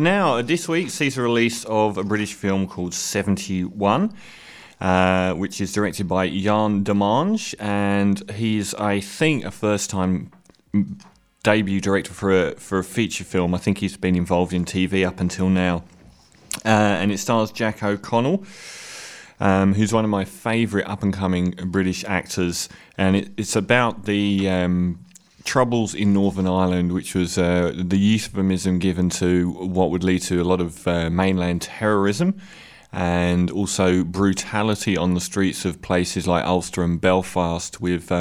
Now, this week sees the release of a British film called '71, which is directed by Yann Damange, and he's, I think, a first-time debut director for a feature film. I think he's been involved in TV up until now. And it stars Jack O'Connell, who's one of my favourite up-and-coming British actors. And it's about the troubles in Northern Ireland, which was the euphemism given to what would lead to a lot of mainland terrorism and also brutality on the streets of places like Ulster and Belfast, with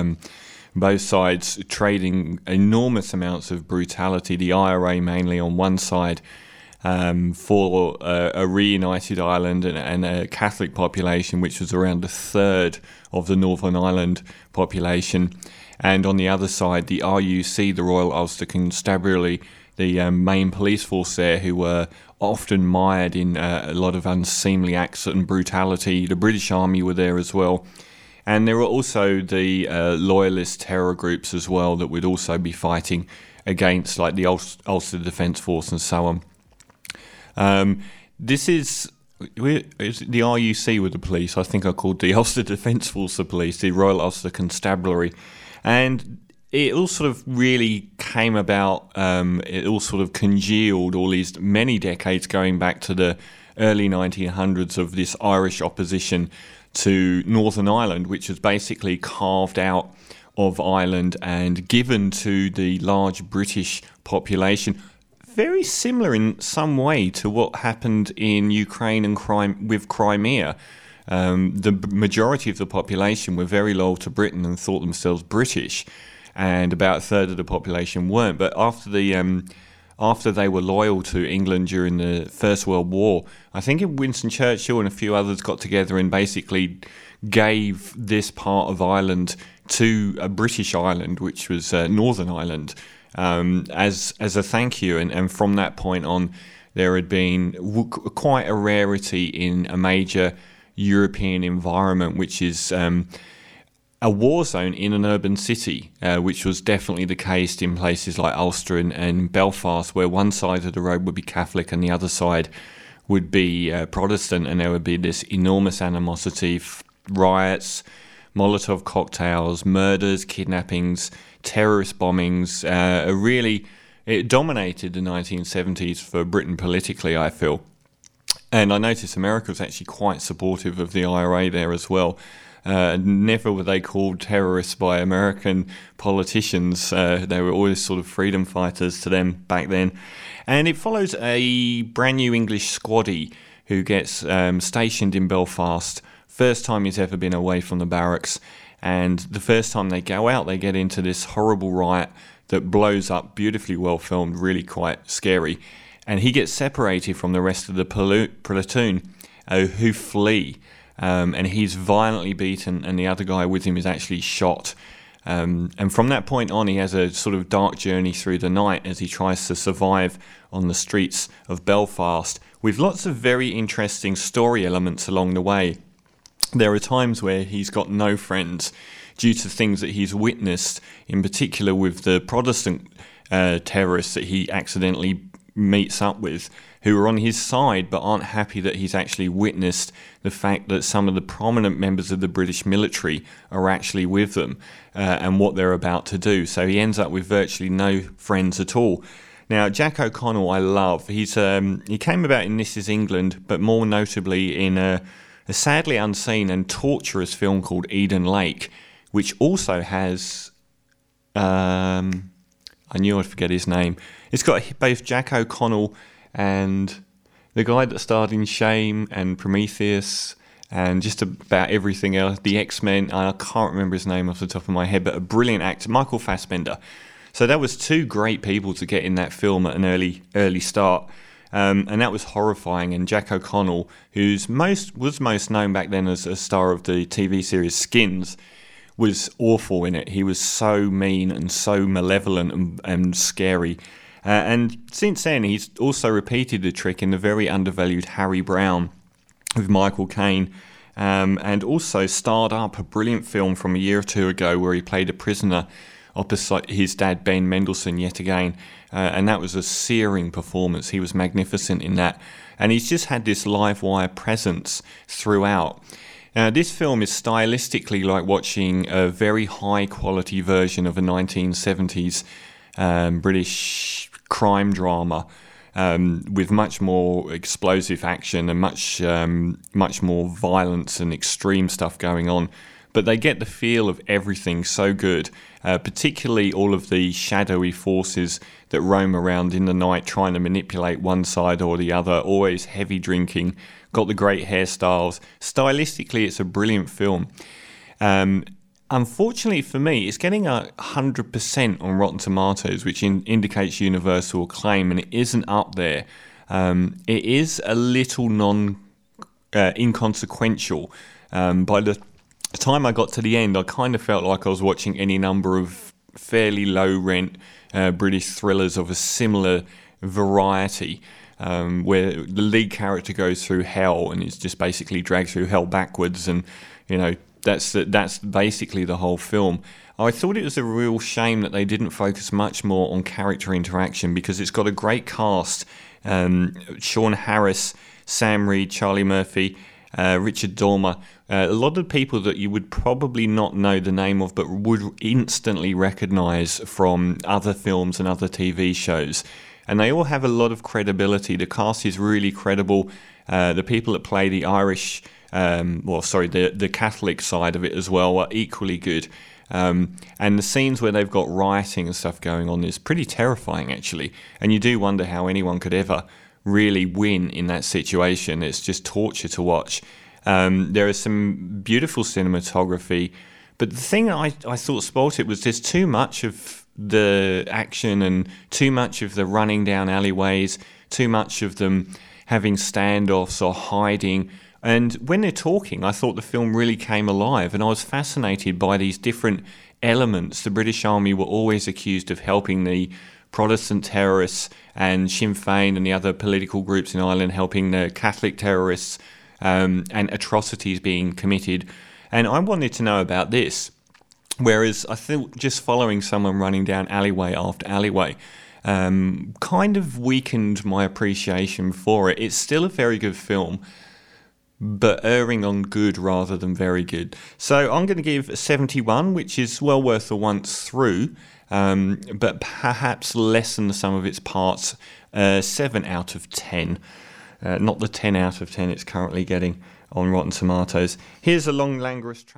both sides trading enormous amounts of brutality, the IRA mainly on one side, for a reunited Ireland and a Catholic population, which was around a third of the Northern Ireland population. And on the other side, the RUC, the Royal Ulster Constabulary, the main police force there, who were often mired in a lot of unseemly acts and brutality. The British Army were there as well. And there were also the loyalist terror groups as well that would also be fighting against, like the Ulster Defence Force and so on. The RUC were the police. I think I called the Ulster Defence Force the police, the Royal Ulster Constabulary. And it all sort of really came about, it all sort of congealed all these many decades going back to the early 1900s of this Irish opposition to Northern Ireland, which was basically carved out of Ireland and given to the large British population. Very similar in some way to what happened in Ukraine and with Crimea. The majority of the population were very loyal to Britain and thought themselves British, and about a third of the population weren't. But after they were loyal to England during the First World War, I think Winston Churchill and a few others got together and basically gave this part of Ireland to a British Ireland, which was Northern Ireland, as a thank you. And from that point on, there had been quite a rarity in a major European environment, which is a war zone in an urban city, which was definitely the case in places like Ulster and Belfast, where one side of the road would be Catholic and the other side would be Protestant, and there would be this enormous animosity, riots, Molotov cocktails, murders, kidnappings, terrorist bombings. It dominated the 1970s for Britain politically, I feel. And I noticed America was actually quite supportive of the IRA there as well. Never were they called terrorists by American politicians. They were always sort of freedom fighters to them back then. And it follows a brand new English squaddy who gets stationed in Belfast. First time he's ever been away from the barracks. And the first time they go out, they get into this horrible riot that blows up, beautifully well filmed, really quite scary. And he gets separated from the rest of the platoon, who flee. And he's violently beaten, and the other guy with him is actually shot. And from that point on, he has a sort of dark journey through the night as he tries to survive on the streets of Belfast, with lots of very interesting story elements along the way. There are times where he's got no friends due to things that he's witnessed, in particular with the Protestant terrorists that he accidentally meets up with, who are on his side but aren't happy that he's actually witnessed the fact that some of the prominent members of the British military are actually with them and what they're about to do. So he ends up with virtually no friends at all. Now, Jack O'Connell I love. He's he came about in This Is England, but more notably in a sadly unseen and torturous film called Eden Lake, which also has... I knew I'd forget his name. It's got both Jack O'Connell and the guy that starred in Shame and Prometheus and just about everything else, the X-Men. I can't remember his name off the top of my head, but a brilliant actor, Michael Fassbender. So that was two great people to get in that film at an early start. And that was horrifying. And Jack O'Connell, who was most known back then as a star of the TV series Skins, was awful in it. He was so mean and so malevolent and scary. And since then, he's also repeated the trick in the very undervalued Harry Brown with Michael Caine, and also starred up a brilliant film from a year or two ago where he played a prisoner opposite his dad, Ben Mendelsohn, yet again. And that was a searing performance. He was magnificent in that. And he's just had this live wire presence throughout. Now, this film is stylistically like watching a very high-quality version of a 1970s British crime drama with much more explosive action and much more violence and extreme stuff going on. But they get the feel of everything so good, particularly all of the shadowy forces that roam around in the night trying to manipulate one side or the other, always heavy drinking, got the great hairstyles. Stylistically, it's a brilliant film. Unfortunately for me, it's getting 100% on Rotten Tomatoes, which indicates universal acclaim, and it isn't up there. It is a little inconsequential. By the time I got to the end, I kind of felt like I was watching any number of fairly low-rent British thrillers of a similar variety, where the lead character goes through hell and is just basically dragged through hell backwards, and, you know, that's basically the whole film. I thought it was a real shame that they didn't focus much more on character interaction, because it's got a great cast. Sean Harris, Sam Reed, Charlie Murphy, Richard Dormer, a lot of people that you would probably not know the name of but would instantly recognise from other films and other TV shows. And they all have a lot of credibility. The cast is really credible. The people that play the Irish, the Catholic side of it as well, are equally good. And the scenes where they've got rioting and stuff going on is pretty terrifying, actually. And you do wonder how anyone could ever really win in that situation. It's just torture to watch. There is some beautiful cinematography, but the thing I thought spoilt it was there's too much of the action and too much of the running down alleyways, too much of them having standoffs or hiding. And when they're talking, I thought the film really came alive, and I was fascinated by these different elements. The British Army were always accused of helping the Protestant terrorists, and Sinn Féin and the other political groups in Ireland helping the Catholic terrorists, and atrocities being committed. And I wanted to know about this, whereas I think just following someone running down alleyway after alleyway kind of weakened my appreciation for it. It's still a very good film, but erring on good rather than very good. So I'm going to give '71, which is well worth a once through, but perhaps less than the sum of its parts, 7 out of 10. Not the 10 out of 10 it's currently getting on Rotten Tomatoes. Here's a long, languorous track.